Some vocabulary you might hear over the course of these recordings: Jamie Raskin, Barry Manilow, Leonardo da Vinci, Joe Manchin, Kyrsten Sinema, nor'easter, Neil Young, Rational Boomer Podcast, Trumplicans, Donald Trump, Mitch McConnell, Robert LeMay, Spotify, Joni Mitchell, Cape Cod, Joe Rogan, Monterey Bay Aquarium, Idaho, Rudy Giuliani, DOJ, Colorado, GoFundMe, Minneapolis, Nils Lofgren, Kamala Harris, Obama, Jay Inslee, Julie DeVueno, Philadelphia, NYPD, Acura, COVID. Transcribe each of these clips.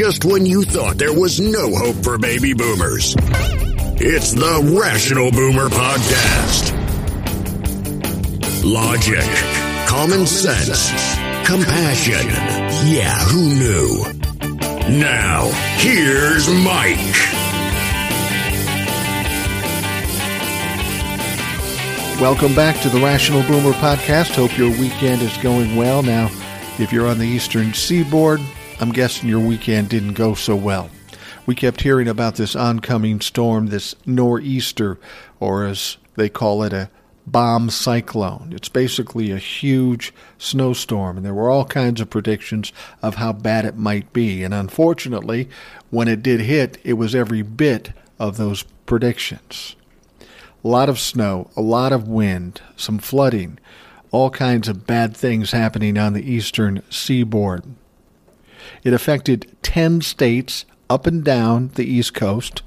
just when you thought there was no hope for baby boomers. It's the Rational Boomer Podcast. Logic, common sense, compassion. Yeah, who knew? Now, here's Mike. Welcome back to the Rational Boomer Podcast. Hope your weekend is going well. Now, if you're on the Eastern Seaboard, I'm guessing your weekend didn't go so well. We kept hearing about this oncoming storm, this nor'easter, or as they call it, a bomb cyclone. It's basically a huge snowstorm, and there were all kinds of predictions of how bad it might be. And unfortunately, when it did hit, it was every bit of those predictions. A lot of snow, a lot of wind, some flooding, all kinds of bad things happening on the Eastern Seaboard. It affected 10 states up and down the East Coast.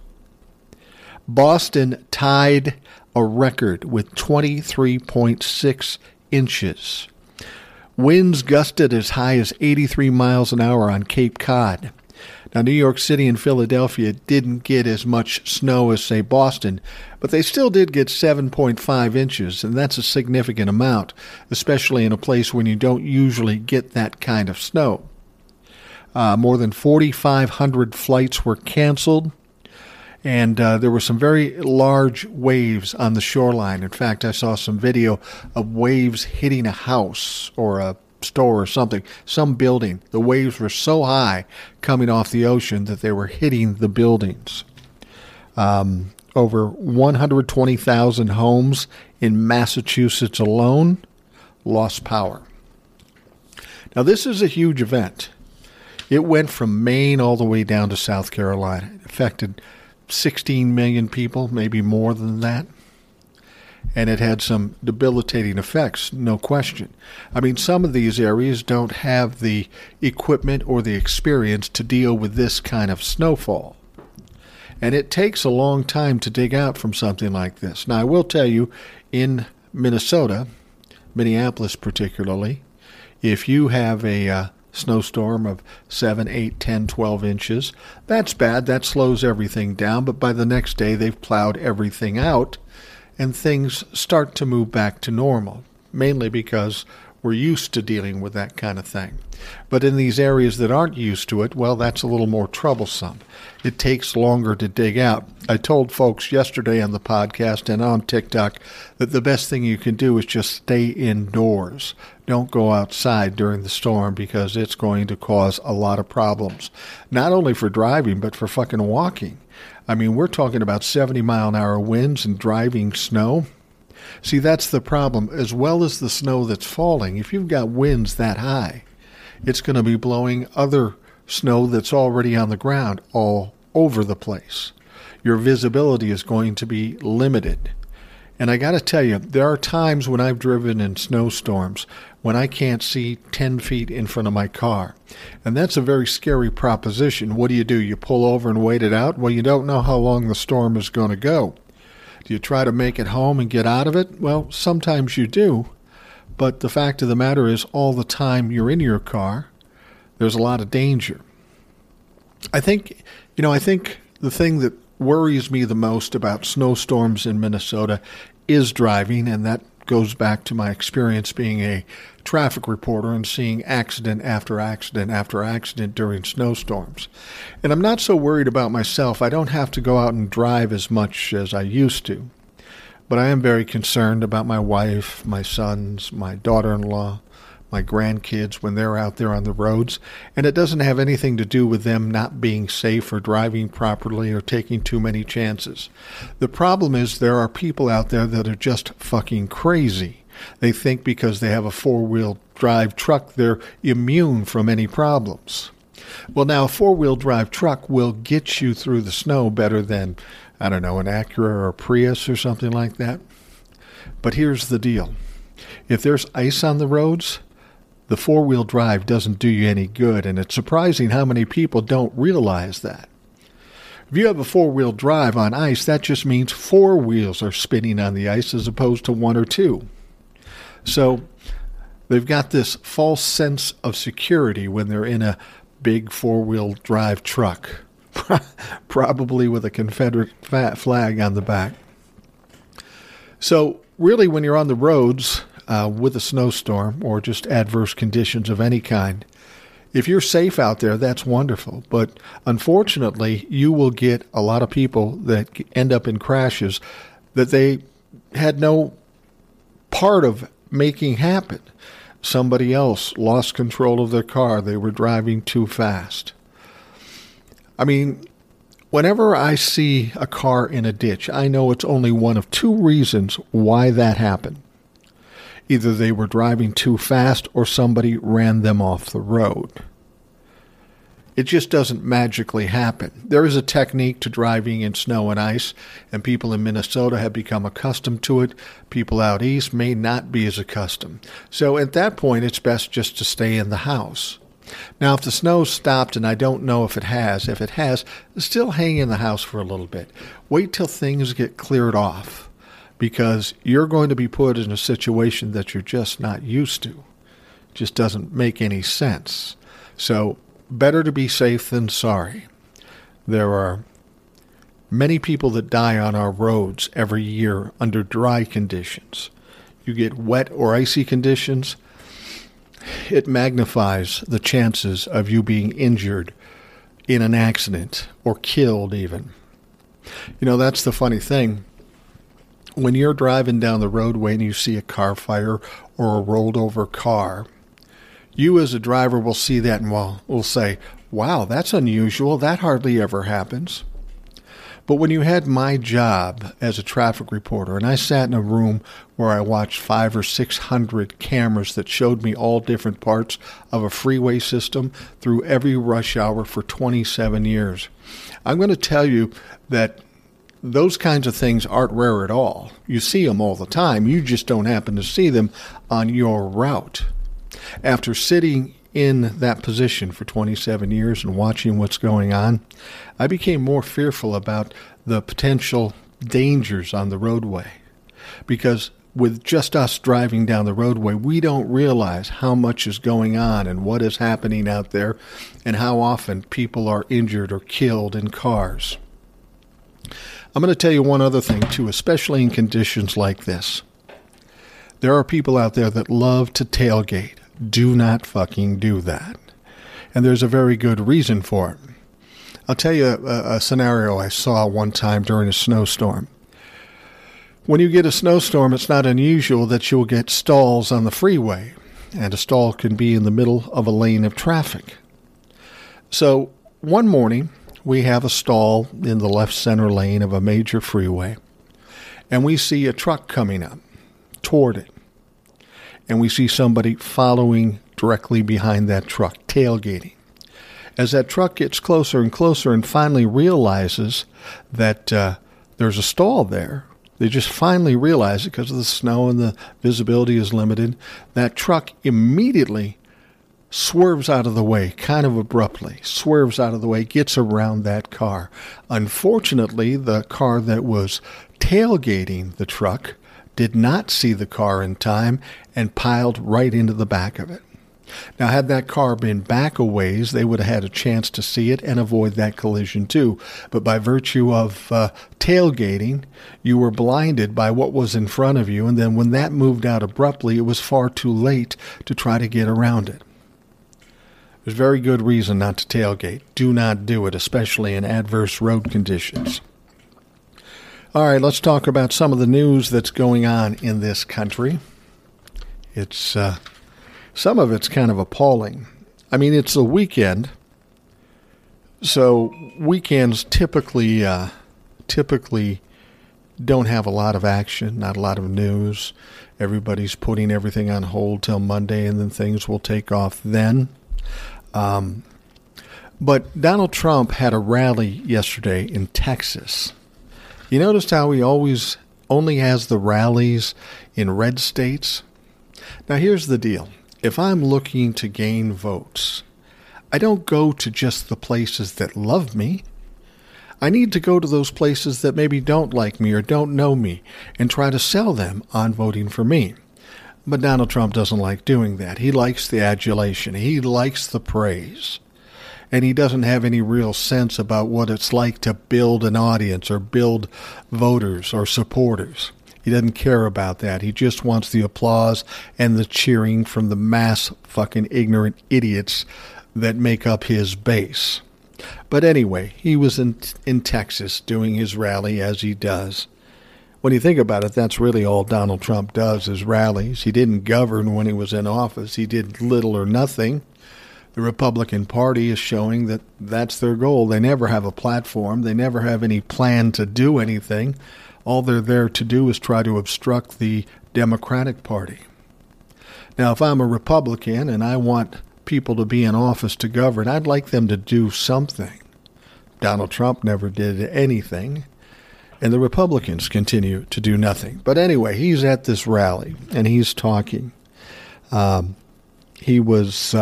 Boston tied a record with 23.6 inches. Winds gusted as high as 83 miles an hour on Cape Cod. Now, New York City and Philadelphia didn't get as much snow as, say, Boston, but they still did get 7.5 inches, and that's a significant amount, especially in a place when you don't usually get that kind of snow. More than 4,500 flights were canceled, and there were some very large waves on the shoreline. In fact, I saw some video of waves hitting a house or a store or something, some building. The waves were so high coming off the ocean that they were hitting the buildings. Over 120,000 homes in Massachusetts alone lost power. Now, this is a huge event. It went from Maine all the way down to South Carolina. It affected 16 million people, maybe more than that. And it had some debilitating effects, no question. I mean, some of these areas don't have the equipment or the experience to deal with this kind of snowfall. And it takes a long time to dig out from something like this. Now, I will tell you, in Minnesota, Minneapolis particularly, if you have a snowstorm of 7, 8, 10, 12 inches, that's bad. That slows everything down. But by the next day, they've plowed everything out, and things start to move back to normal, mainly because we're used to dealing with that kind of thing. But in these areas that aren't used to it, well, that's a little more troublesome. It takes longer to dig out. I told folks yesterday on the podcast and on TikTok that the best thing you can do is just stay indoors. Don't go outside during the storm because it's going to cause a lot of problems, not only for driving, but for fucking walking. I mean, we're talking about 70-mile-an-hour winds and driving snow. See, that's the problem. As well as the snow that's falling, if you've got winds that high, it's going to be blowing other snow that's already on the ground all over the place. Your visibility is going to be limited. And I got to tell you, there are times when I've driven in snowstorms when I can't see 10 feet in front of my car. And that's a very scary proposition. What do? You pull over and wait it out? Well, you don't know how long the storm is going to go. Do you try to make it home and get out of it? Well, sometimes you do. But the fact of the matter is, all the time you're in your car, there's a lot of danger. I think the thing that worries me the most about snowstorms in Minnesota is driving, and that goes back to my experience being a traffic reporter and seeing accident after accident after accident during snowstorms. And I'm not so worried about myself. I don't have to go out and drive as much as I used to. But I am very concerned about my wife, my sons, my daughter-in-law, my grandkids when they're out there on the roads. And it doesn't have anything to do with them not being safe or driving properly or taking too many chances. The problem is there are people out there that are just fucking crazy. They think because they have a four-wheel drive truck, they're immune from any problems. Well, now, a four-wheel drive truck will get you through the snow better than, I don't know, an Acura or a Prius or something like that. But here's the deal. If there's ice on the roads, the four-wheel drive doesn't do you any good, and it's surprising how many people don't realize that. If you have a four-wheel drive on ice, that just means four wheels are spinning on the ice as opposed to one or two. So they've got this false sense of security when they're in a big four-wheel drive truck, probably with a Confederate flag on the back. So really, when you're on the roads with a snowstorm or just adverse conditions of any kind, if you're safe out there, that's wonderful. But unfortunately, you will get a lot of people that end up in crashes that they had no part of making happen. Somebody else lost control of their car. They were driving too fast. I mean, whenever I see a car in a ditch, I know it's only one of two reasons why that happened. Either they were driving too fast or somebody ran them off the road. It just doesn't magically happen. There is a technique to driving in snow and ice, and people in Minnesota have become accustomed to it. People out east may not be as accustomed. So at that point, it's best just to stay in the house. Now, if the snow stopped, and I don't know if it has, still hang in the house for a little bit. Wait till things get cleared off, because you're going to be put in a situation that you're just not used to. It just doesn't make any sense. So better to be safe than sorry. There are many people that die on our roads every year under dry conditions. You get wet or icy conditions, it magnifies the chances of you being injured in an accident or killed even. You know, that's the funny thing. When you're driving down the roadway and you see a car fire or a rolled over car, you as a driver will see that and will say, wow, that's unusual. That hardly ever happens. But when you had my job as a traffic reporter, and I sat in a room where I watched 500 or 600 cameras that showed me all different parts of a freeway system through every rush hour for 27 years, I'm going to tell you that those kinds of things aren't rare at all. You see them all the time. You just don't happen to see them on your route. After sitting in that position for 27 years and watching what's going on, I became more fearful about the potential dangers on the roadway. Because with just us driving down the roadway, we don't realize how much is going on and what is happening out there and how often people are injured or killed in cars. I'm going to tell you one other thing, too, especially in conditions like this. There are people out there that love to tailgate. Do not fucking do that. And there's a very good reason for it. I'll tell you a scenario I saw one time during a snowstorm. When you get a snowstorm, it's not unusual that you'll get stalls on the freeway. And a stall can be in the middle of a lane of traffic. So one morning, we have a stall in the left center lane of a major freeway. And we see a truck coming up toward it. And we see somebody following directly behind that truck, tailgating. As that truck gets closer and closer and finally realizes that there's a stall there, they just finally realize it because of the snow and the visibility is limited. That truck immediately swerves out of the way, kind of abruptly, gets around that car. Unfortunately, the car that was tailgating the truck did not see the car in time and piled right into the back of it. Now, had that car been back a ways, they would have had a chance to see it and avoid that collision too. But by virtue of tailgating, you were blinded by what was in front of you. And then when that moved out abruptly, it was far too late to try to get around it. There's very good reason not to tailgate. Do not do it, especially in adverse road conditions. All right, let's talk about some of the news that's going on in this country. It's some of it's kind of appalling. I mean, it's a weekend, so weekends typically don't have a lot of action, not a lot of news. Everybody's putting everything on hold till Monday, and then things will take off then. But Donald Trump had a rally yesterday in Texas. You noticed how he always only has the rallies in red states? Now, here's the deal. If I'm looking to gain votes, I don't go to just the places that love me. I need to go to those places that maybe don't like me or don't know me and try to sell them on voting for me. But Donald Trump doesn't like doing that. He likes the adulation. He likes the praise. and he doesn't have any real sense about what it's like to build an audience or build voters or supporters. He doesn't care about that. He just wants the applause and the cheering from the mass fucking ignorant idiots that make up his base. But anyway, he was in Texas doing his rally as he does. When you think about it, that's really all Donald Trump does is rallies. He didn't govern when he was in office. He did little or nothing. The Republican Party is showing that that's their goal. They never have a platform. They never have any plan to do anything. All they're there to do is try to obstruct the Democratic Party. Now, if I'm a Republican and I want people to be in office to govern, I'd like them to do something. Donald Trump never did anything. And the Republicans continue to do nothing. But anyway, he's at this rally, and he's talking. He was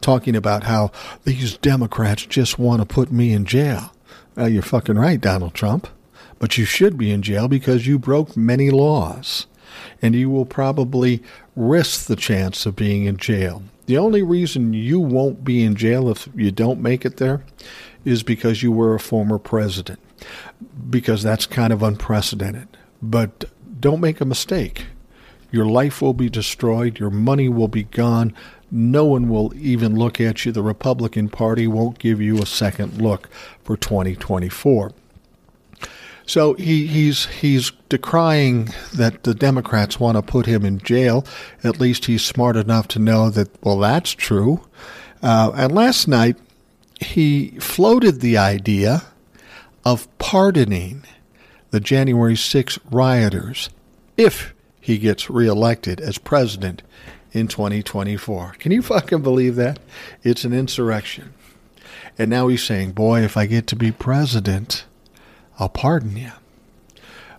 talking about how these Democrats just want to put me in jail. Well, you're fucking right, Donald Trump. But you should be in jail because you broke many laws. And you will probably risk the chance of being in jail. The only reason you won't be in jail if you don't make it there is because you were a former president. Because that's kind of unprecedented. But don't make a mistake. Your life will be destroyed. Your money will be gone. No one will even look at you. The Republican Party won't give you a second look for 2024. So he's decrying that the Democrats want to put him in jail. At least he's smart enough to know that, well, that's true. And last night, he floated the idea of pardoning the January 6 rioters if he gets reelected as president in 2024. Can you fucking believe that? It's an insurrection. And now he's saying, boy, if I get to be president, I'll pardon you.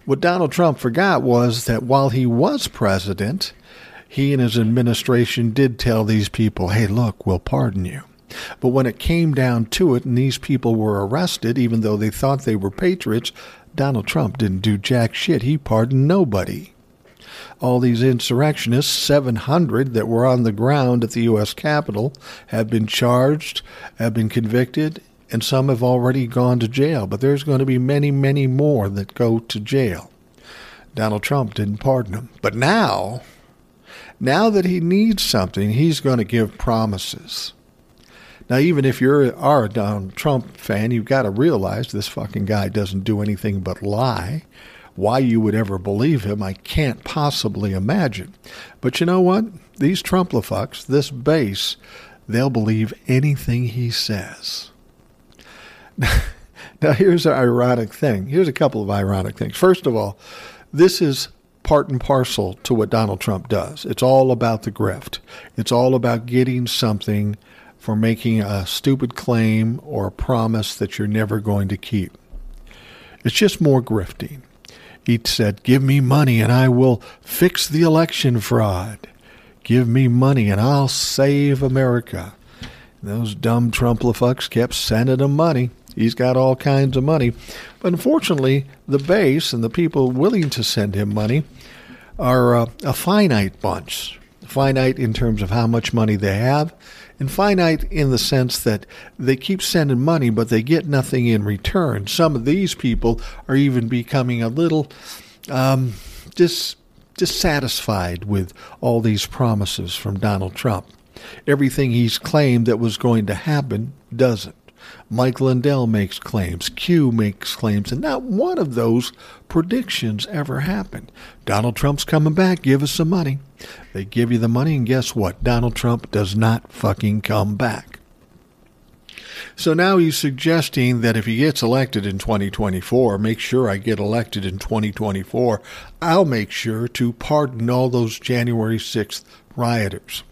What Donald Trump forgot was that while he was president, he and his administration did tell these people, hey, look, we'll pardon you. But when it came down to it and these people were arrested, even though they thought they were patriots, Donald Trump didn't do jack shit. He pardoned nobody. All these insurrectionists, 700 that were on the ground at the U.S. Capitol, have been charged, have been convicted, and some have already gone to jail. But there's going to be many, many more that go to jail. Donald Trump didn't pardon them. But now that he needs something, he's going to give promises. Now, even if you are a Donald Trump fan, you've got to realize this fucking guy doesn't do anything but lie. Why you would ever believe him, I can't possibly imagine. But you know what? These Trumplafucks, this base, they'll believe anything he says. Now, here's an ironic thing. Here's a couple of ironic things. First of all, this is part and parcel to what Donald Trump does. It's all about the grift. It's all about getting something for making a stupid claim or a promise that you're never going to keep. It's just more grifting. He said, give me money and I will fix the election fraud. Give me money and I'll save America. And those dumb Trumplafucks kept sending him money. He's got all kinds of money. But unfortunately, the base and the people willing to send him money are a finite bunch. Finite in terms of how much money they have, and finite in the sense that they keep sending money, but they get nothing in return. Some of these people are even becoming a little dissatisfied with all these promises from Donald Trump. Everything he's claimed that was going to happen doesn't. Mike Lindell makes claims, Q makes claims, and not one of those predictions ever happened. Donald Trump's coming back, give us some money. They give you the money, and guess what? Donald Trump does not fucking come back. So now he's suggesting that if he gets elected in 2024, make sure I get elected in 2024, I'll make sure to pardon all those January 6th rioters.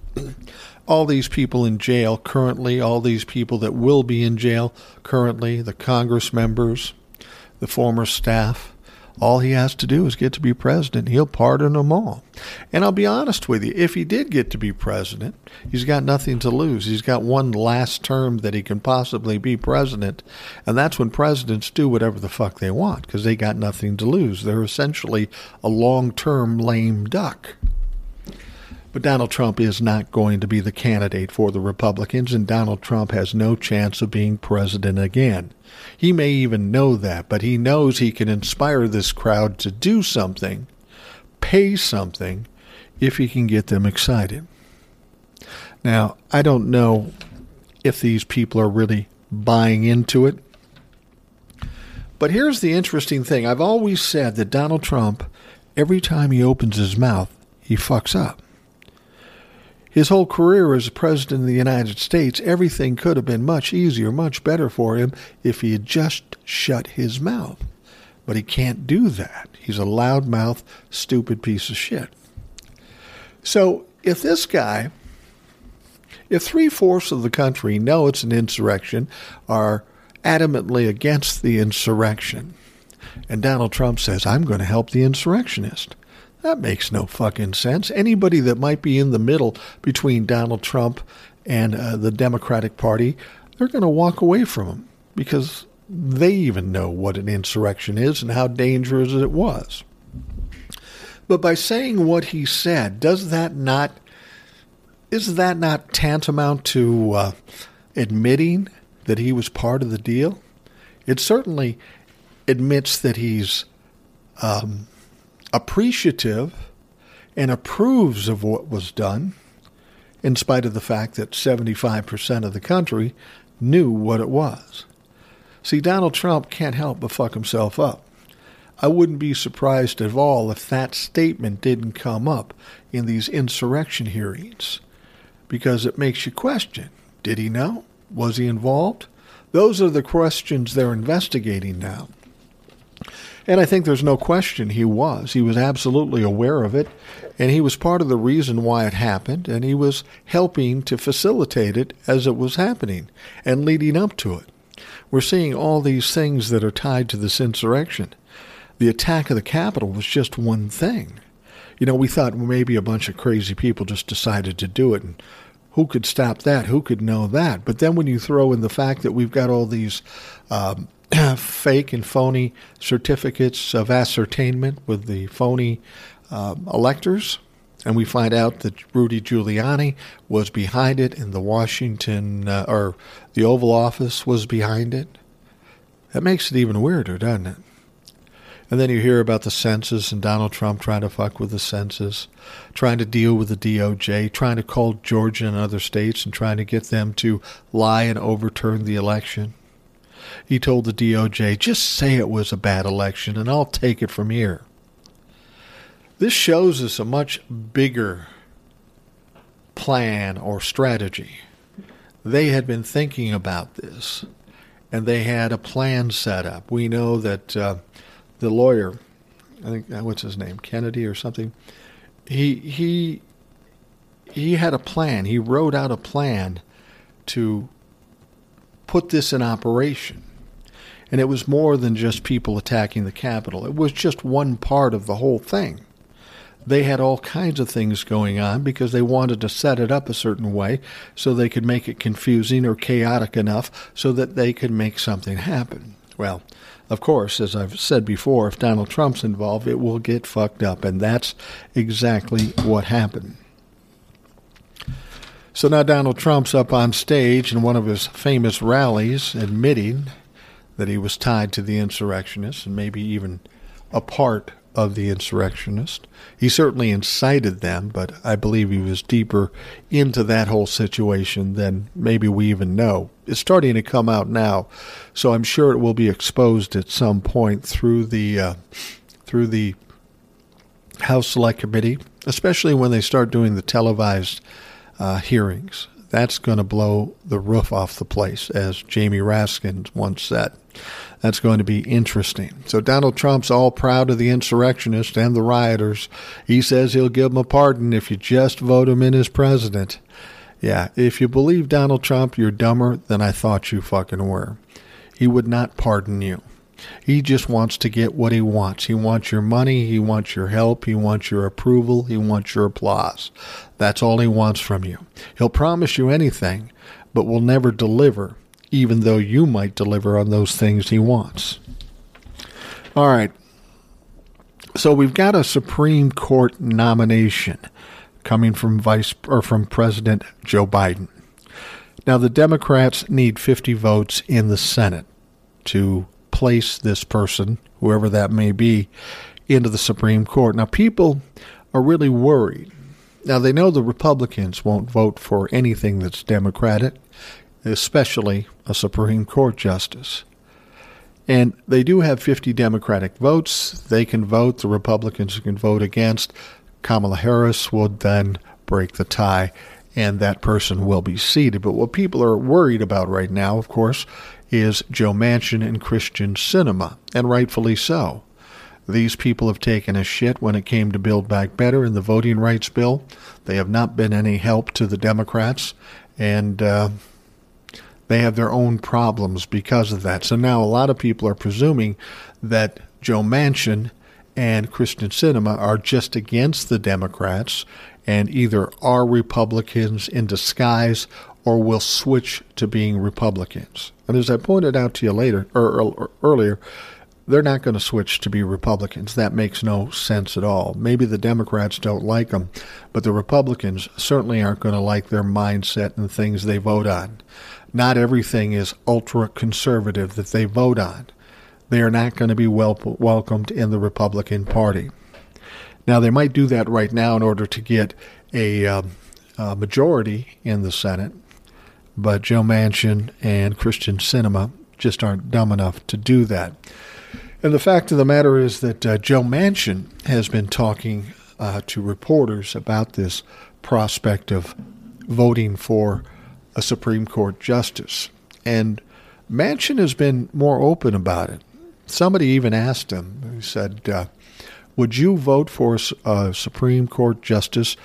All these people in jail currently, all these people that will be in jail currently, the Congress members, the former staff, all he has to do is get to be president. He'll pardon them all. And I'll be honest with you, if he did get to be president, he's got nothing to lose. He's got one last term that he can possibly be president, and that's when presidents do whatever the fuck they want because they got nothing to lose. They're essentially a long-term lame duck. But Donald Trump is not going to be the candidate for the Republicans, and Donald Trump has no chance of being president again. He may even know that, but he knows he can inspire this crowd to do something, pay something, if he can get them excited. Now, I don't know if these people are really buying into it. But here's the interesting thing. I've always said that Donald Trump, every time he opens his mouth, he fucks up. His whole career as president of the United States, everything could have been much easier, much better for him if he had just shut his mouth. But he can't do that. He's a loudmouth, stupid piece of shit. So if this guy, if 3/4 of the country know it's an insurrection, are adamantly against the insurrection, and Donald Trump says, I'm going to help the insurrectionist, that makes no fucking sense. Anybody that might be in the middle between Donald Trump and the Democratic Party, they're going to walk away from him because they even know what an insurrection is and how dangerous it was. But by saying what he said, is that not tantamount to admitting that he was part of the deal? It certainly admits that he's appreciative and approves of what was done, in spite of the fact that 75% of the country knew what it was. See, Donald Trump can't help but fuck himself up. I wouldn't be surprised at all if that statement didn't come up in these insurrection hearings, because it makes you question, did he know? Was he involved? Those are the questions they're investigating now. And I think there's no question he was. He was absolutely aware of it, and he was part of the reason why it happened, and he was helping to facilitate it as it was happening and leading up to it. We're seeing all these things that are tied to this insurrection. The attack of the Capitol was just one thing. You know, we thought maybe a bunch of crazy people just decided to do it, and who could stop that? Who could know that? But then when you throw in the fact that we've got all these fake and phony certificates of ascertainment with the phony electors, and we find out that Rudy Giuliani was behind it and the Oval Office was behind it, that makes it even weirder, doesn't it? And then you hear about the census and Donald Trump trying to fuck with the census, trying to deal with the DOJ, trying to call Georgia and other states and trying to get them to lie and overturn the election. He told the DOJ, just say it was a bad election and I'll take it from here. This shows us a much bigger plan or strategy. They had been thinking about this and they had a plan set up. We know that the lawyer, I think, what's his name, Kennedy or something, he had a plan. He wrote out a plan to put this in operation. And it was more than just people attacking the Capitol. It was just one part of the whole thing. They had all kinds of things going on because they wanted to set it up a certain way so they could make it confusing or chaotic enough so that they could make something happen. Well, of course, as I've said before, if Donald Trump's involved, it will get fucked up. And that's exactly what happened. So now Donald Trump's up on stage in one of his famous rallies admitting that he was tied to the insurrectionists and maybe even a part of the insurrectionists. He certainly incited them, but I believe he was deeper into that whole situation than maybe we even know. It's starting to come out now, so I'm sure it will be exposed at some point through the House Select Committee, especially when they start doing the televised hearings. That's going to blow the roof off the place, as Jamie Raskin once said. That's going to be interesting. So Donald Trump's all proud of the insurrectionists and the rioters. He says he'll give them a pardon if you just vote him in as president. Yeah, if you believe Donald Trump, you're dumber than I thought you fucking were. He would not pardon you. He just wants to get what he wants. He wants your money. He wants your help. He wants your approval. He wants your applause. That's all he wants from you. He'll promise you anything, but will never deliver, even though you might deliver on those things he wants. All right. So we've got a Supreme Court nomination coming from President Joe Biden. Now, the Democrats need 50 votes in the Senate to place this person, whoever that may be, into the Supreme Court. Now, people are really worried. Now, they know the Republicans won't vote for anything that's Democratic, especially a Supreme Court justice. And they do have 50 Democratic votes. They can vote. The Republicans can vote against. Kamala Harris would then break the tie, and that person will be seated. But what people are worried about right now, of course, is Joe Manchin and Kyrsten Sinema, and rightfully so. These people have taken a shit when it came to Build Back Better and the voting rights bill. They have not been any help to the Democrats, and they have their own problems because of that. So now a lot of people are presuming that Joe Manchin and Kyrsten Sinema are just against the Democrats and either are Republicans in disguise or will switch to being Republicans. And as I pointed out to you earlier, they're not going to switch to be Republicans. That makes no sense at all. Maybe the Democrats don't like them, but the Republicans certainly aren't going to like their mindset and things they vote on. Not everything is ultra-conservative that they vote on. They are not going to be welcomed in the Republican Party. Now, they might do that right now in order to get a majority in the Senate, but Joe Manchin and Kyrsten Sinema just aren't dumb enough to do that. And the fact of the matter is that Joe Manchin has been talking to reporters about this prospect of voting for a Supreme Court justice. And Manchin has been more open about it. Somebody even asked him, he said, would you vote for a Supreme Court justice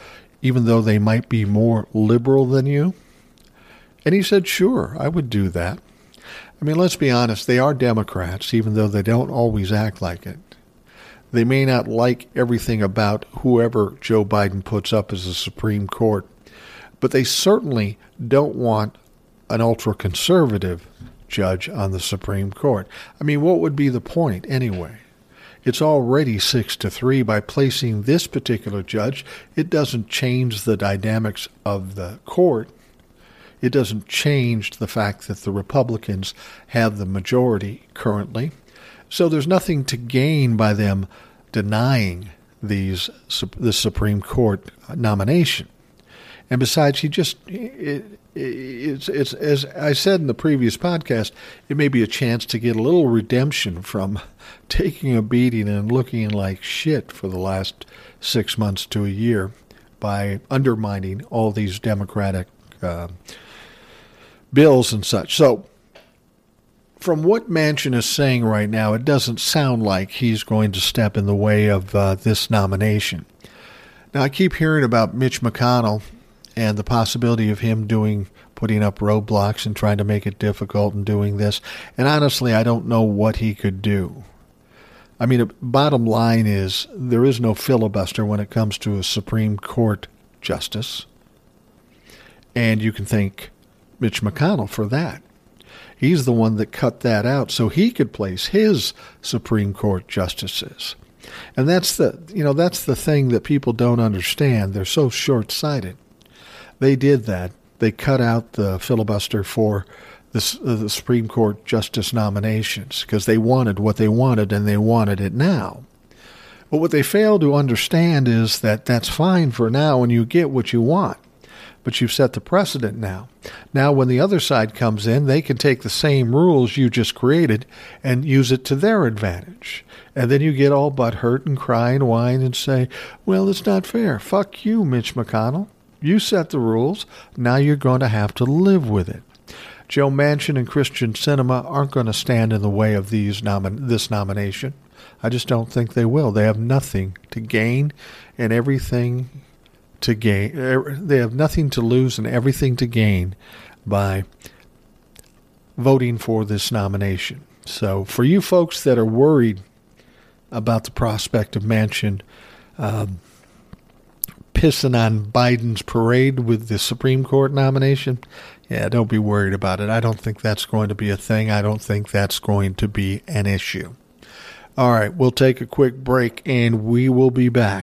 even though they might be more liberal than you? And he said, sure, I would do that. I mean, let's be honest, they are Democrats, even though they don't always act like it. They may not like everything about whoever Joe Biden puts up as the Supreme Court, but they certainly don't want an ultra-conservative judge on the Supreme Court. I mean, what would be the point anyway? It's already 6-3. By placing this particular judge, it doesn't change the dynamics of the court. It doesn't change the fact that the Republicans have the majority currently. So there's nothing to gain by them denying the Supreme Court nomination. And besides, it's as I said in the previous podcast, it may be a chance to get a little redemption from taking a beating and looking like shit for the last 6 months to a year by undermining all these Democratic bills and such. So from what Manchin is saying right now, it doesn't sound like he's going to step in the way of this nomination. Now, I keep hearing about Mitch McConnell and the possibility of him putting up roadblocks and trying to make it difficult and doing this. And honestly, I don't know what he could do. I mean, the bottom line is there is no filibuster when it comes to a Supreme Court justice. And you can thank Mitch McConnell for that. He's the one that cut that out so he could place his Supreme Court justices. And that's the thing that people don't understand. They're so short-sighted. They did that. They cut out the filibuster for the Supreme Court justice nominations because they wanted what they wanted and they wanted it now. But what they fail to understand is that that's fine for now and you get what you want. But you've set the precedent now. Now, when the other side comes in, they can take the same rules you just created and use it to their advantage. And then you get all butthurt and cry and whine and say, well, it's not fair. Fuck you, Mitch McConnell. You set the rules. Now you're going to have to live with it. Joe Manchin and Kyrsten Sinema aren't going to stand in the way of this nomination. I just don't think they will. They have nothing to gain and everything to gain. They have nothing to lose and everything to gain by voting for this nomination. So for you folks that are worried about the prospect of Manchin pissing on Biden's parade with the Supreme Court nomination, yeah, don't be worried about it. I don't think that's going to be a thing. I don't think that's going to be an issue. All right, we'll take a quick break and we will be back.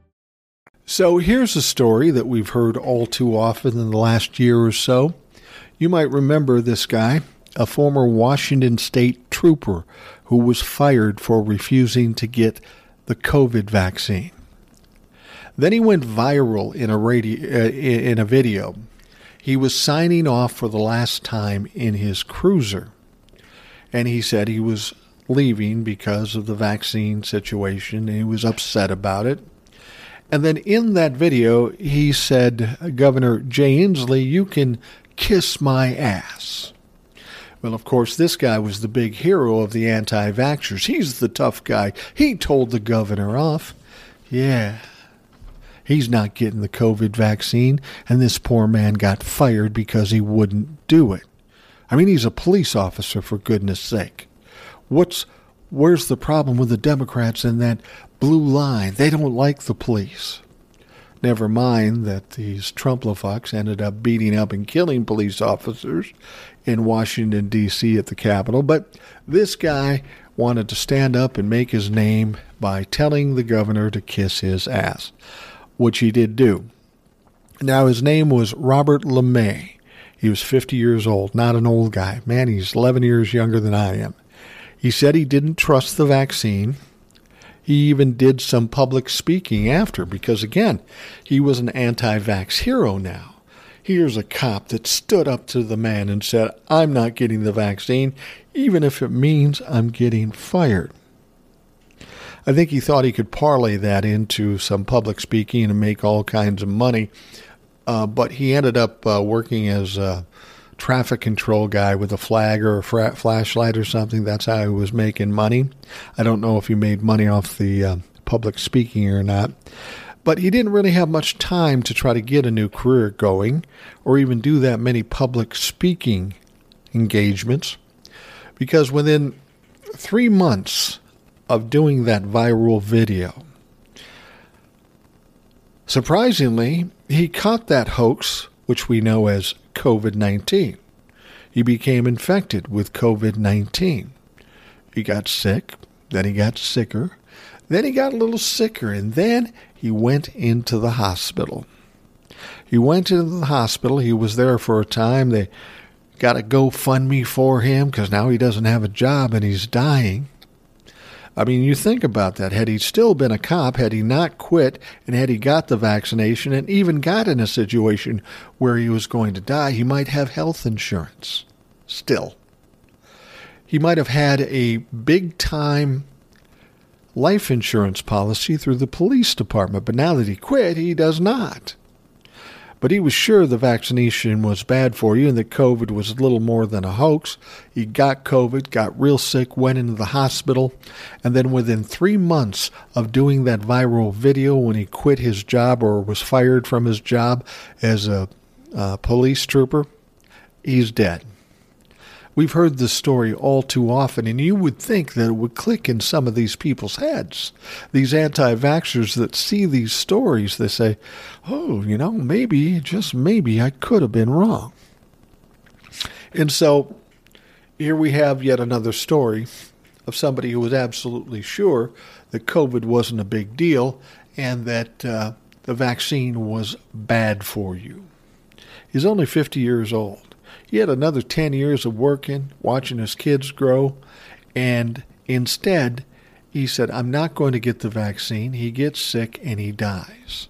So here's a story that we've heard all too often in the last year or so. You might remember this guy, a former Washington state trooper who was fired for refusing to get the COVID vaccine. Then he went viral in a video. He was signing off for the last time in his cruiser, and he said he was leaving because of the vaccine situation, and he was upset about it. And then in that video, he said, "Governor Jay Inslee, you can kiss my ass." Well, of course, this guy was the big hero of the anti-vaxxers. He's the tough guy. He told the governor off. Yeah, he's not getting the COVID vaccine, and this poor man got fired because he wouldn't do it. I mean, he's a police officer, for goodness sake. Where's the problem with the Democrats in that blue line? They don't like the police. Never mind that these Trump-lefucks ended up beating up and killing police officers in Washington, D.C. at the Capitol. But this guy wanted to stand up and make his name by telling the governor to kiss his ass, which he did do. Now, his name was Robert LeMay. He was 50 years old, not an old guy. Man, he's 11 years younger than I am. He said he didn't trust the vaccine. He even did some public speaking after because, again, he was an anti-vax hero now. Here's a cop that stood up to the man and said, "I'm not getting the vaccine, even if it means I'm getting fired." I think he thought he could parlay that into some public speaking and make all kinds of money, but he ended up working as a traffic control guy with a flag or a flashlight or something. That's how he was making money. I don't know if he made money off the public speaking or not, but he didn't really have much time to try to get a new career going or even do that many public speaking engagements, because within 3 months of doing that viral video, surprisingly, he caught that hoax, which we know as COVID-19. He became infected with COVID-19. He got sick, then he got sicker, then he got a little sicker, and then he went into the hospital. He was there for a time. They got a GoFundMe for him because now he doesn't have a job and he's dying. I mean, you think about that. Had he still been a cop, had he not quit, and had he got the vaccination and even got in a situation where he was going to die, he might have health insurance still. He might have had a big-time life insurance policy through the police department, but now that he quit, he does not. But he was sure the vaccination was bad for you and that COVID was little more than a hoax. He got COVID, got real sick, went into the hospital, and then within 3 months of doing that viral video when he quit his job or was fired from his job as a police trooper, he's dead. We've heard this story all too often, and you would think that it would click in some of these people's heads. These anti-vaxxers that see these stories, they say, "Oh, you know, maybe, just maybe, I could have been wrong." And so here we have yet another story of somebody who was absolutely sure that COVID wasn't a big deal and that the vaccine was bad for you. He's only 50 years old. He had another 10 years of working, watching his kids grow, and instead he said, "I'm not going to get the vaccine." He gets sick and he dies.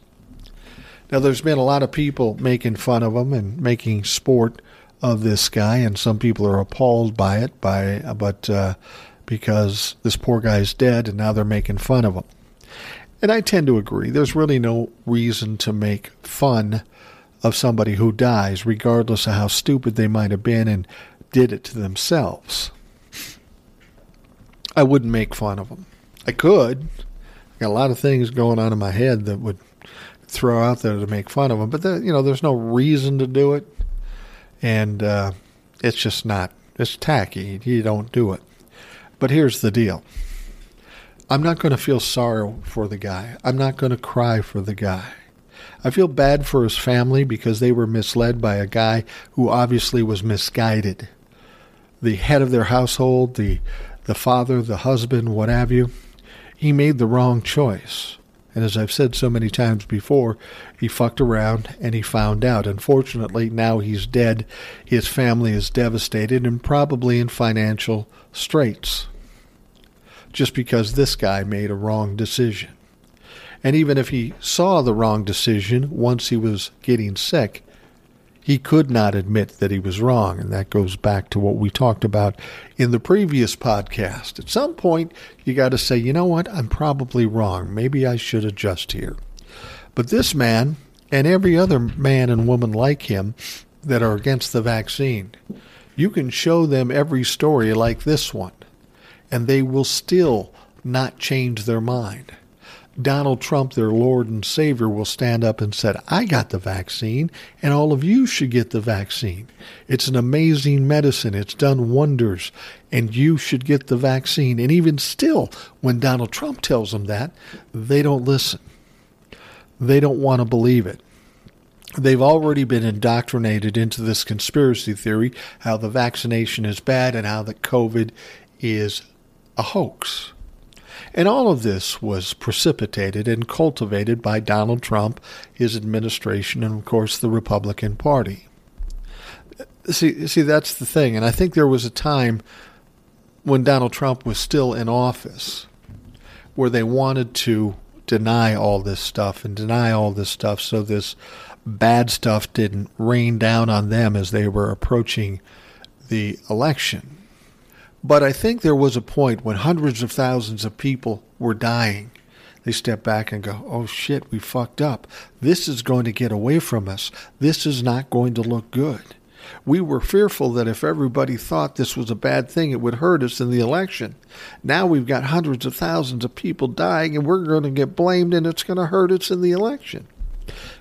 Now, there's been a lot of people making fun of him and making sport of this guy, and some people are appalled by it, but because this poor guy's dead and now they're making fun of him. And I tend to agree. There's really no reason to make fun of somebody who dies, regardless of how stupid they might have been and did it to themselves. I wouldn't make fun of them. I could. I got a lot of things going on in my head that would, if throw out there to make fun of them. But, there's no reason to do it. And it's just not. It's tacky. You don't do it. But here's the deal. I'm not going to feel sorry for the guy. I'm not going to cry for the guy. I feel bad for his family because they were misled by a guy who obviously was misguided. The head of their household, the father, the husband, what have you. He made the wrong choice. And as I've said so many times before, he fucked around and he found out. Unfortunately, now he's dead. His family is devastated and probably in financial straits. Just because this guy made a wrong decision. And even if he saw the wrong decision once he was getting sick, he could not admit that he was wrong. And that goes back to what we talked about in the previous podcast. At some point, you got to say, you know what? I'm probably wrong. Maybe I should adjust here. But this man and every other man and woman like him that are against the vaccine, you can show them every story like this one, and they will still not change their mind. Donald Trump, their Lord and Savior, will stand up and said, I got the vaccine, and all of you should get the vaccine. It's an amazing medicine. It's done wonders, and you should get the vaccine. And even still, when Donald Trump tells them that, they don't listen. They don't want to believe it. They've already been indoctrinated into this conspiracy theory, how the vaccination is bad and how the COVID is a hoax. And all of this was precipitated and cultivated by Donald Trump, his administration, and, of course, the Republican Party. See, that's the thing. And I think there was a time when Donald Trump was still in office where they wanted to deny all this stuff and deny all this stuff so this bad stuff didn't rain down on them as they were approaching the election. But I think there was a point when hundreds of thousands of people were dying. They step back and go, oh shit, we fucked up. This is going to get away from us. This is not going to look good. We were fearful that if everybody thought this was a bad thing, it would hurt us in the election. Now we've got hundreds of thousands of people dying and we're going to get blamed and it's going to hurt us in the election.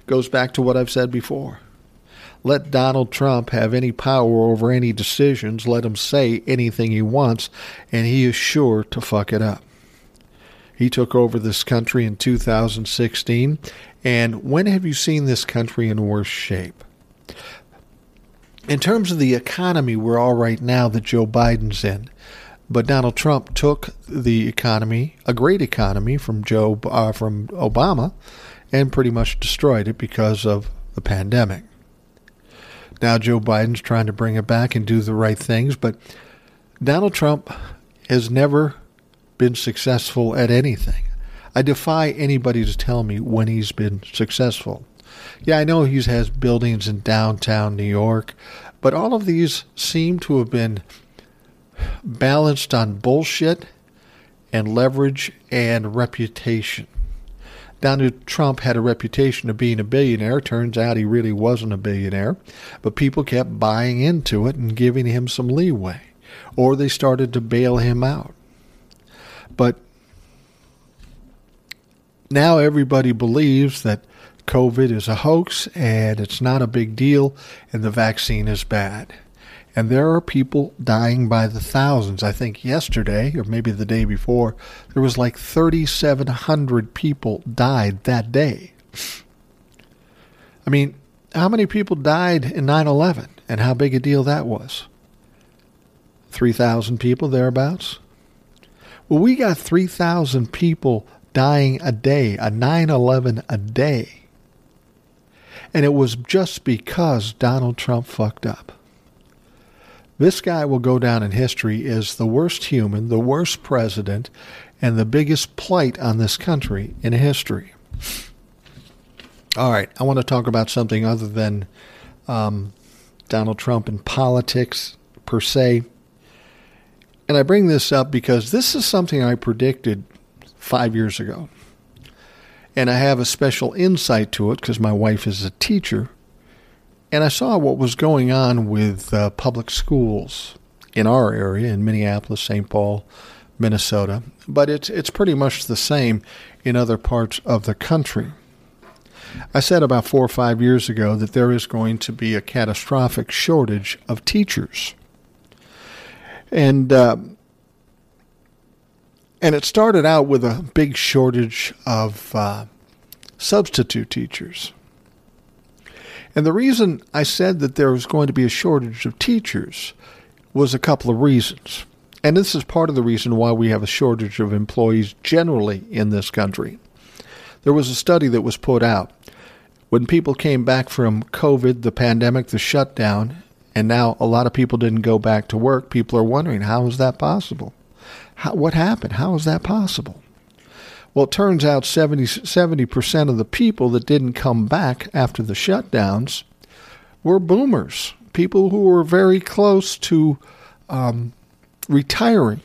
Goes back to what I've said before. Let Donald Trump have any power over any decisions. Let him say anything he wants, and he is sure to fuck it up. He took over this country in 2016, and when have you seen this country in worse shape? In terms of the economy, we're all right now that Joe Biden's in. But Donald Trump took the economy, a great economy, from Obama, and pretty much destroyed it because of the pandemic. Now Joe Biden's trying to bring it back and do the right things, but Donald Trump has never been successful at anything. I defy anybody to tell me when he's been successful. Yeah, I know he has buildings in downtown New York, but all of these seem to have been balanced on bullshit and leverage and reputation. Donald Trump had a reputation of being a billionaire. Turns out he really wasn't a billionaire, but people kept buying into it and giving him some leeway, or they started to bail him out. But now everybody believes that COVID is a hoax and it's not a big deal and the vaccine is bad. And there are people dying by the thousands. I think yesterday, or maybe the day before, there was like 3,700 people died that day. I mean, how many people died in 9/11 and how big a deal that was? 3,000 people, thereabouts? Well, we got 3,000 people dying a day, a 9/11 a day. And it was just because Donald Trump fucked up. This guy will go down in history as the worst human, the worst president, and the biggest blight on this country in history. All right, I want to talk about something other than Donald Trump and politics per se. And I bring this up because this is something I predicted 5 years ago. And I have a special insight to it because my wife is a teacher. And I saw what was going on with public schools in our area, in Minneapolis, St. Paul, Minnesota. But it's pretty much the same in other parts of the country. I said about 4 or 5 years ago that there is going to be a catastrophic shortage of teachers. And it started out with a big shortage of substitute teachers. And the reason I said that there was going to be a shortage of teachers was a couple of reasons. And this is part of the reason why we have a shortage of employees generally in this country. There was a study that was put out. When people came back from COVID, the pandemic, the shutdown, and now a lot of people didn't go back to work, people are wondering, how is that possible? What happened? How is that possible? Well, it turns out 70% of the people that didn't come back after the shutdowns were boomers, people who were very close to retiring.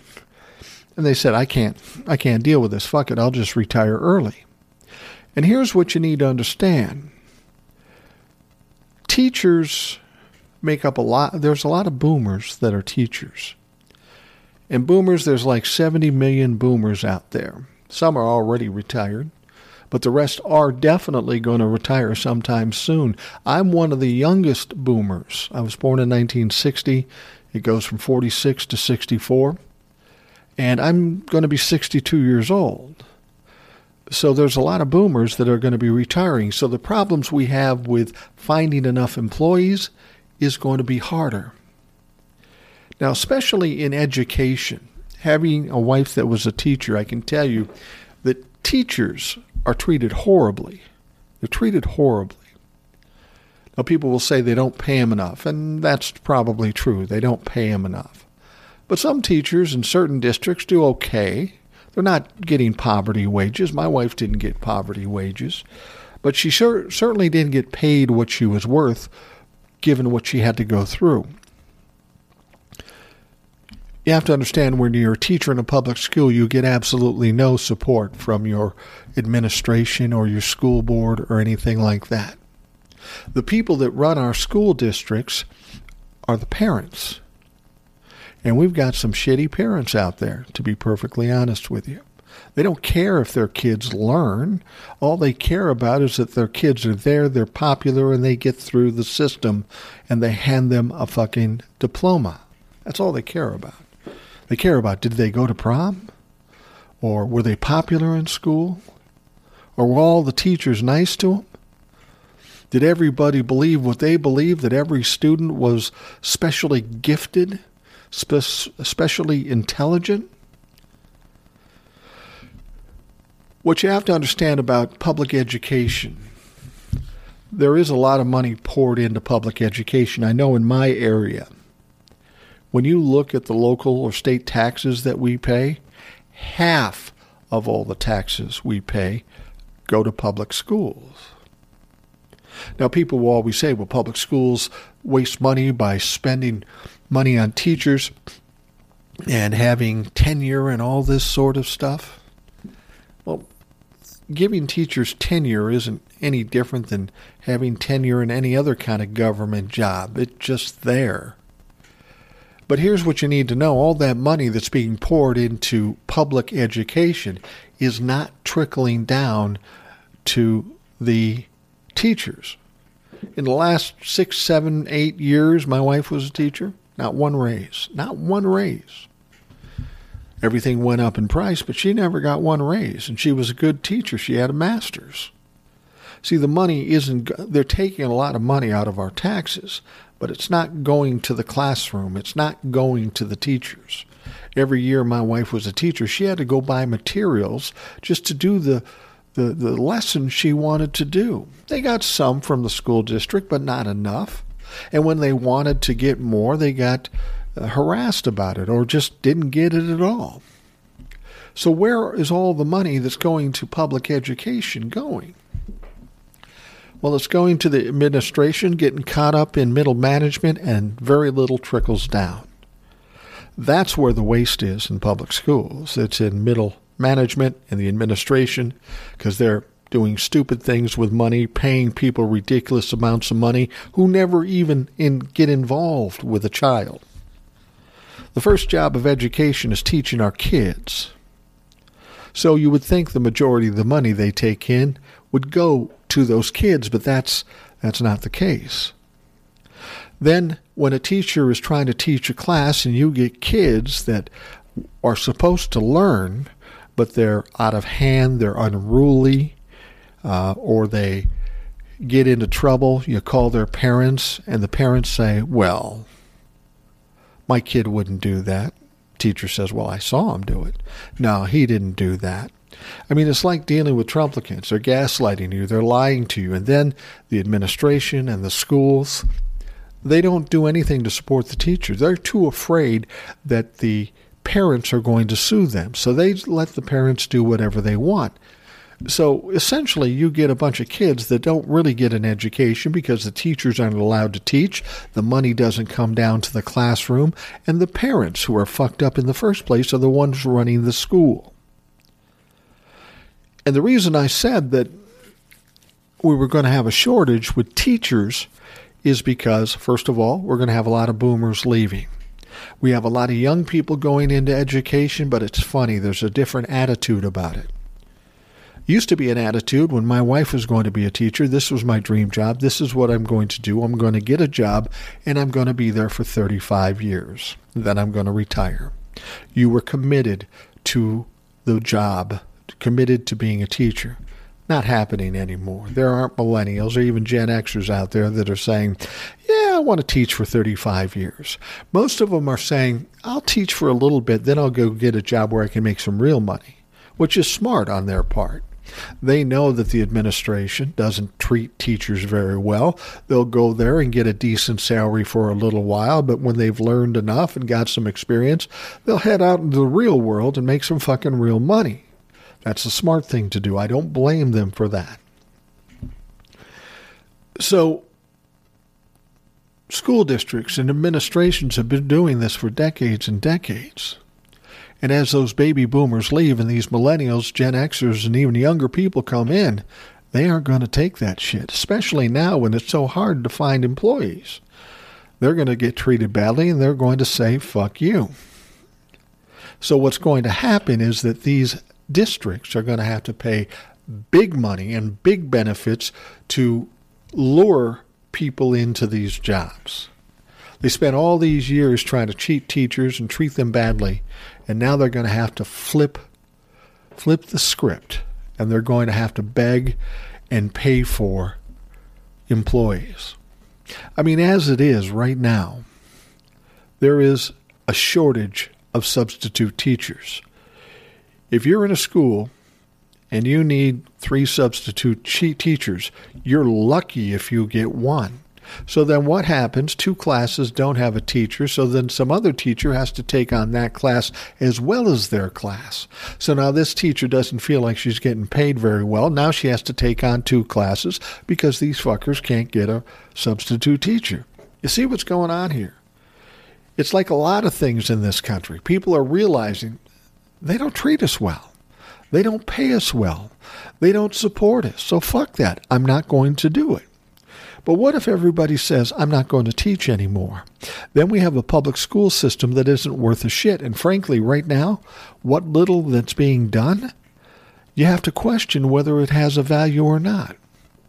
And they said, I can't deal with this. Fuck it. I'll just retire early. And here's what you need to understand. Teachers make up a lot. There's a lot of boomers that are teachers. And boomers, there's like 70 million boomers out there. Some are already retired, but the rest are definitely going to retire sometime soon. I'm one of the youngest boomers. I was born in 1960. It goes from 46 to 64. And I'm going to be 62 years old. So there's a lot of boomers that are going to be retiring. So the problems we have with finding enough employees is going to be harder. Now, especially in education, having a wife that was a teacher, I can tell you that teachers are treated horribly. They're treated horribly. Now, people will say they don't pay them enough, and that's probably true. They don't pay them enough. But some teachers in certain districts do okay. They're not getting poverty wages. My wife didn't get poverty wages, but she certainly didn't get paid what she was worth, given what she had to go through. You have to understand, when you're a teacher in a public school, you get absolutely no support from your administration or your school board or anything like that. The people that run our school districts are the parents. And we've got some shitty parents out there, to be perfectly honest with you. They don't care if their kids learn. All they care about is that their kids are there, they're popular, and they get through the system, and they hand them a fucking diploma. That's all they care about. They care about, did they go to prom? Or were they popular in school? Or were all the teachers nice to them? Did everybody believe what they believed, that every student was specially gifted, specially intelligent? What you have to understand about public education, there is a lot of money poured into public education. I know in my area, when you look at the local or state taxes that we pay, half of all the taxes we pay go to public schools. Now, people will always say, well, public schools waste money by spending money on teachers and having tenure and all this sort of stuff. Well, giving teachers tenure isn't any different than having tenure in any other kind of government job. It's just there. But here's what you need to know. All that money that's being poured into public education is not trickling down to the teachers. In the last 6, 7, 8 years, my wife was a teacher. Not one raise. Not one raise. Everything went up in price, but she never got one raise. And she was a good teacher. She had a master's. See, the money isn't, they're taking a lot of money out of our taxes, but it's not going to the classroom. It's not going to the teachers. Every year my wife was a teacher, she had to go buy materials just to do the lesson she wanted to do. They got some from the school district, but not enough. And when they wanted to get more, they got harassed about it or just didn't get it at all. So where is all the money that's going to public education going? Well, it's going to the administration, getting caught up in middle management, and very little trickles down. That's where the waste is in public schools. It's in middle management and the administration, because they're doing stupid things with money, paying people ridiculous amounts of money who never even get involved with a child. The first job of education is teaching our kids. So you would think the majority of the money they take in would go to those kids, but that's not the case. Then when a teacher is trying to teach a class and you get kids that are supposed to learn, but they're out of hand, they're unruly, or they get into trouble, you call their parents, and the parents say, well, my kid wouldn't do that. Teacher says, well, I saw him do it. No, he didn't do that. I mean, it's like dealing with Trumplicans. They're gaslighting you. They're lying to you. And then the administration and the schools, they don't do anything to support the teacher. They're too afraid that the parents are going to sue them. So they let the parents do whatever they want. So essentially, you get a bunch of kids that don't really get an education because the teachers aren't allowed to teach, the money doesn't come down to the classroom, and the parents who are fucked up in the first place are the ones running the school. And the reason I said that we were going to have a shortage with teachers is because, first of all, we're going to have a lot of boomers leaving. We have a lot of young people going into education, but it's funny, there's a different attitude about it. Used to be an attitude when my wife was going to be a teacher. This was my dream job. This is what I'm going to do. I'm going to get a job, and I'm going to be there for 35 years. Then I'm going to retire. You were committed to the job, committed to being a teacher. Not happening anymore. There aren't millennials or even Gen Xers out there that are saying, yeah, I want to teach for 35 years. Most of them are saying, I'll teach for a little bit, then I'll go get a job where I can make some real money, which is smart on their part. They know that the administration doesn't treat teachers very well. They'll go there and get a decent salary for a little while, but when they've learned enough and got some experience, they'll head out into the real world and make some fucking real money. That's a smart thing to do. I don't blame them for that. So school districts and administrations have been doing this for decades and decades. And as those baby boomers leave and these millennials, Gen Xers, and even younger people come in, they aren't going to take that shit, especially now when it's so hard to find employees. They're going to get treated badly and they're going to say, fuck you. So what's going to happen is that these districts are going to have to pay big money and big benefits to lure people into these jobs. They spent all these years trying to cheat teachers and treat them badly, and now they're going to have to flip the script, and they're going to have to beg and pay for employees. I mean, as it is right now, there is a shortage of substitute teachers. If you're in a school and you need 3 substitute teachers, you're lucky if you get one. So then what happens? 2 classes don't have a teacher, so then some other teacher has to take on that class as well as their class. So now this teacher doesn't feel like she's getting paid very well. Now she has to take on 2 classes because these fuckers can't get a substitute teacher. You see what's going on here? It's like a lot of things in this country. People are realizing they don't treat us well. They don't pay us well. They don't support us. So fuck that. I'm not going to do it. But what if everybody says, I'm not going to teach anymore? Then we have a public school system that isn't worth a shit. And frankly, right now, what little that's being done, you have to question whether it has a value or not.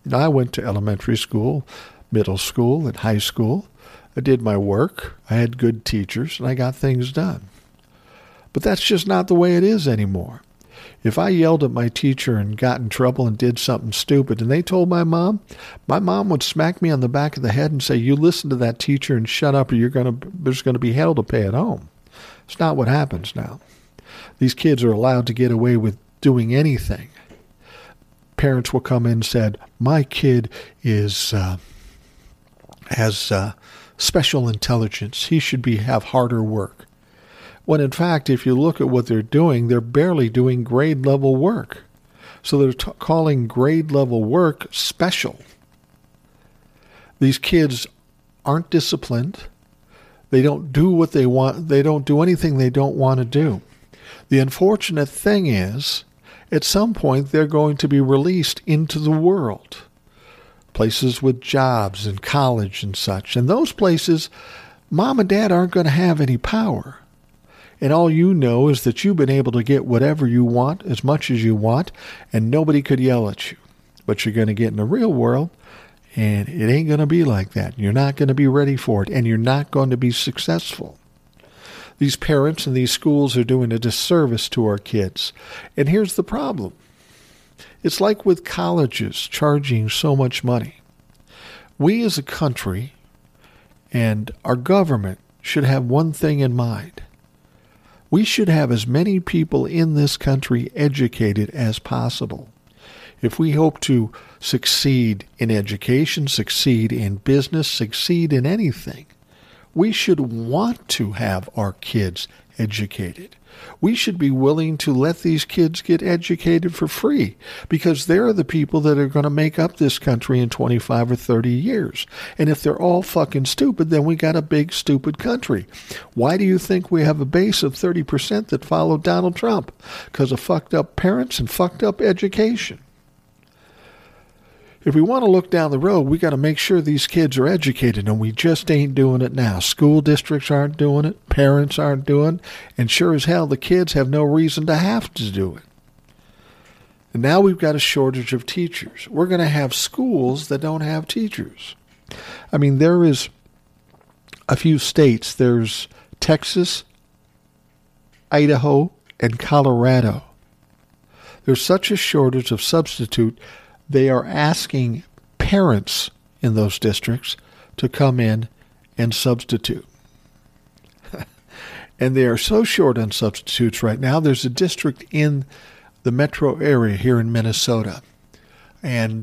And I went to elementary school, middle school, and high school. I did my work. I had good teachers, and I got things done. But that's just not the way it is anymore. If I yelled at my teacher and got in trouble and did something stupid and they told my mom would smack me on the back of the head and say, you listen to that teacher and shut up or there's going to be hell to pay at home. It's not what happens now. These kids are allowed to get away with doing anything. Parents will come in and said, my kid is has special intelligence. He should have harder work. When in fact, if you look at what they're doing, they're barely doing grade-level work. So they're calling grade-level work special. These kids aren't disciplined. They don't do what they want. They don't do anything they don't want to do. The unfortunate thing is, at some point, they're going to be released into the world. Places with jobs and college and such. And those places, mom and dad aren't going to have any power. And all you know is that you've been able to get whatever you want, as much as you want, and nobody could yell at you. but you're going to get in the real world, and it ain't going to be like that. You're not going to be ready for it, and you're not going to be successful. These parents and these schools are doing a disservice to our kids. And here's the problem. It's like with colleges charging so much money. We as a country and our government should have one thing in mind. We should have as many people in this country educated as possible. If we hope to succeed in education, succeed in business, succeed in anything, we should want to have our kids educated. We should be willing to let these kids get educated for free, because they're the people that are going to make up this country in 25 or 30 years. And if they're all fucking stupid, then we got a big, stupid country. Why do you think we have a base of 30% that followed Donald Trump? Because of fucked up parents and fucked up education. If we want to look down the road, we got to make sure these kids are educated, and we just ain't doing it now. School districts aren't doing it. Parents aren't doing it. And sure as hell, the kids have no reason to have to do it. And now we've got a shortage of teachers. We're going to have schools that don't have teachers. I mean, there is a few states. There's Texas, Idaho, and Colorado. There's such a shortage of substitute. They are asking parents in those districts to come in and substitute. And they are so short on substitutes right now. There's a district in the metro area here in Minnesota. And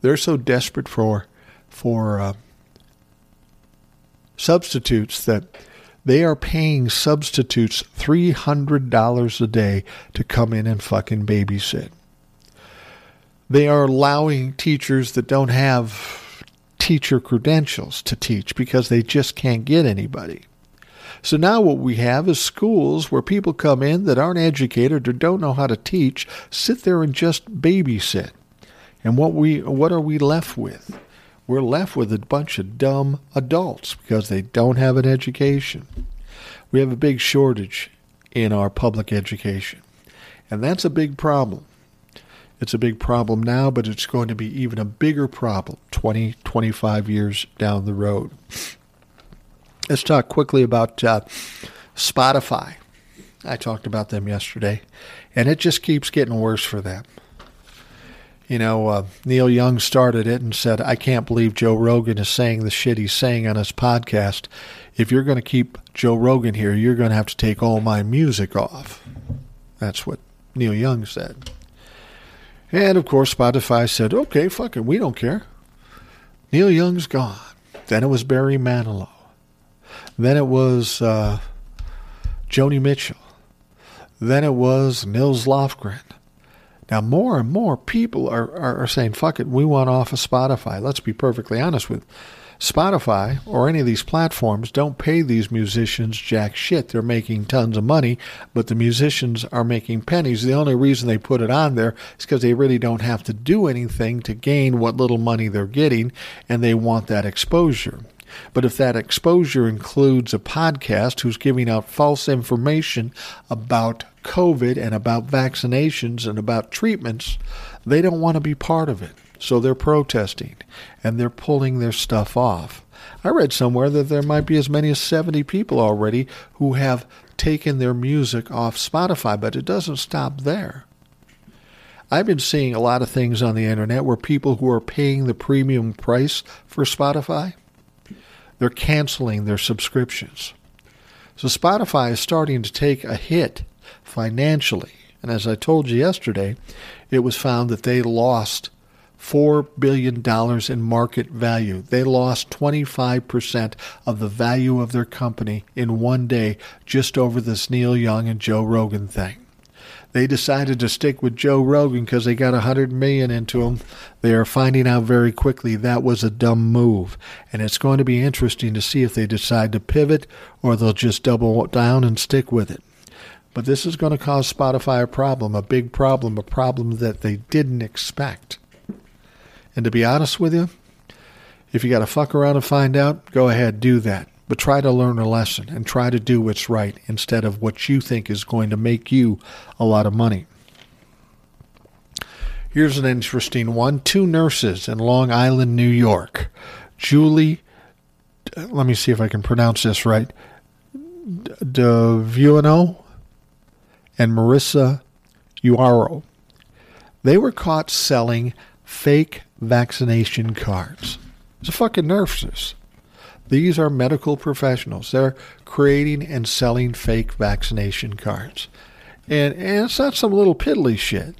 they're so desperate for substitutes that they are paying substitutes $300 a day to come in and fucking babysit. They are allowing teachers that don't have teacher credentials to teach because they just can't get anybody. So now what we have is schools where people come in that aren't educated or don't know how to teach, sit there and just babysit. And what are we left with? We're left with a bunch of dumb adults because they don't have an education. We have a big shortage in our public education. And that's a big problem. It's a big problem now, but it's going to be even a bigger problem 20, 25 years down the road. Let's talk quickly about Spotify. I talked about them yesterday, and it just keeps getting worse for them. You know, Neil Young started it and said, I can't believe Joe Rogan is saying the shit he's saying on his podcast. If you're going to keep Joe Rogan here, you're going to have to take all my music off. That's what Neil Young said. And, of course, Spotify said, okay, fuck it, we don't care. Neil Young's gone. Then it was Barry Manilow. Then it was Joni Mitchell. Then it was Nils Lofgren. Now, more and more people are saying, fuck it, we want off of Spotify. Let's be perfectly honest with Spotify or any of these platforms don't pay these musicians jack shit. They're making tons of money, but the musicians are making pennies. The only reason they put it on there is because they really don't have to do anything to gain what little money they're getting, and they want that exposure. But if that exposure includes a podcast who's giving out false information about COVID and about vaccinations and about treatments, they don't want to be part of it. So they're protesting, and they're pulling their stuff off. I read somewhere that there might be as many as 70 people already who have taken their music off Spotify, but it doesn't stop there. I've been seeing a lot of things on the internet where people who are paying the premium price for Spotify, they're canceling their subscriptions. So Spotify is starting to take a hit financially. And as I told you yesterday, it was found that they lost $4 billion in market value. They lost 25% of the value of their company in one day just over this Neil Young and Joe Rogan thing. They decided to stick with Joe Rogan because they got $100 million into him. They are finding out very quickly that was a dumb move. And it's going to be interesting to see if they decide to pivot or they'll just double down and stick with it. But this is going to cause Spotify a problem, a big problem, a problem that they didn't expect. And to be honest with you, if you got to fuck around and find out, go ahead, do that. But try to learn a lesson and try to do what's right instead of what you think is going to make you a lot of money. Here's an interesting one. Two nurses in Long Island, New York. Julie, let me see if I can pronounce this right, DeVueno and Marissa Uaro. They were caught selling fake vaccination cards. It's a fucking nurses. These are medical professionals. They're creating and selling fake vaccination cards. And it's not some little piddly shit.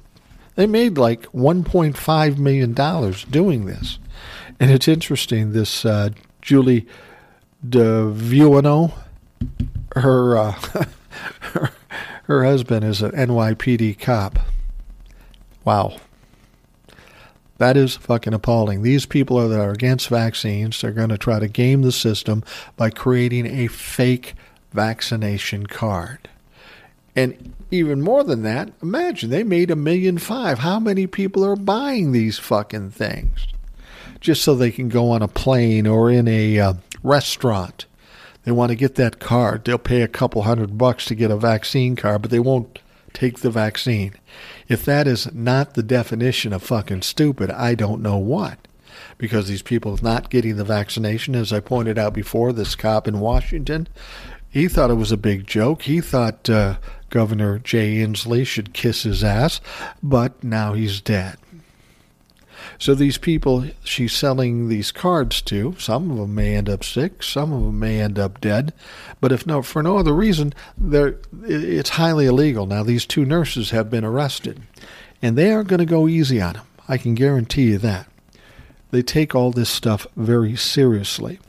They made like $1.5 million doing this. And it's interesting, this Julie DeVueno, her husband is an NYPD cop. Wow. That is fucking appalling. These people that are against vaccines, they're going to try to game the system by creating a fake vaccination card. And even more than that, imagine they made $1.5 million. How many people are buying these fucking things? Just so they can go on a plane or in a restaurant. They want to get that card. They'll pay a couple $100 to get a vaccine card, but they won't take the vaccine. If that is not the definition of fucking stupid, I don't know what. Because these people not getting the vaccination, as I pointed out before, this cop in Washington, he thought it was a big joke. He thought Governor Jay Inslee should kiss his ass, but now he's dead. So these people she's selling these cards to, some of them may end up sick, some of them may end up dead, but if no, for no other reason, it's highly illegal. Now, these two nurses have been arrested, and they aren't going to go easy on them. I can guarantee you that. They take all this stuff very seriously,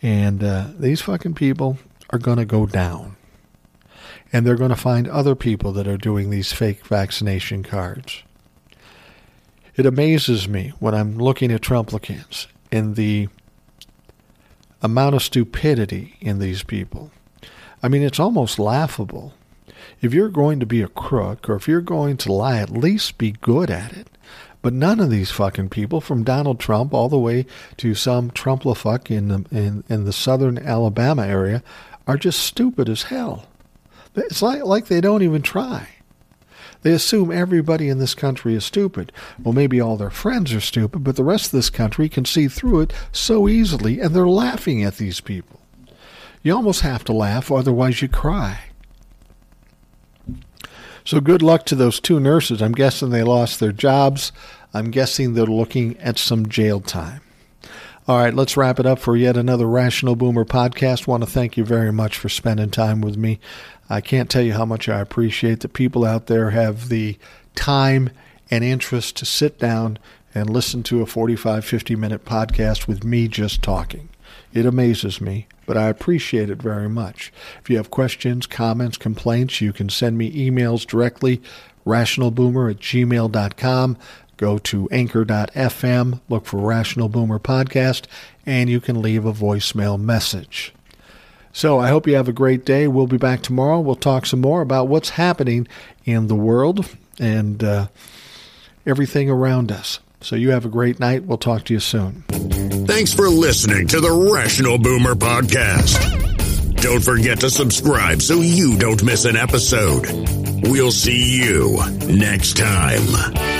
and these fucking people are going to go down, and they're going to find other people that are doing these fake vaccination cards. It amazes me when I'm looking at Trumplicans and the amount of stupidity in these people. I mean, it's almost laughable. If you're going to be a crook or if you're going to lie, at least be good at it. But none of these fucking people, from Donald Trump all the way to some Trumplefuck in the southern Alabama area, are just stupid as hell. It's like they don't even try. They assume everybody in this country is stupid. Well, maybe all their friends are stupid, but the rest of this country can see through it so easily, and they're laughing at these people. You almost have to laugh, otherwise you cry. So good luck to those two nurses. I'm guessing they lost their jobs. I'm guessing they're looking at some jail time. All right, let's wrap it up for yet another Rational Boomer podcast. Want to thank you very much for spending time with me. I can't tell you how much I appreciate that people out there have the time and interest to sit down and listen to a 45, 50-minute podcast with me just talking. It amazes me, but I appreciate it very much. If you have questions, comments, complaints, you can send me emails directly, rationalboomer@gmail.com. Go to anchor.fm, look for Rational Boomer Podcast, and you can leave a voicemail message. So I hope you have a great day. We'll be back tomorrow. We'll talk some more about what's happening in the world and everything around us. So you have a great night. We'll talk to you soon. Thanks for listening to the Rational Boomer Podcast. Don't forget to subscribe so you don't miss an episode. We'll see you next time.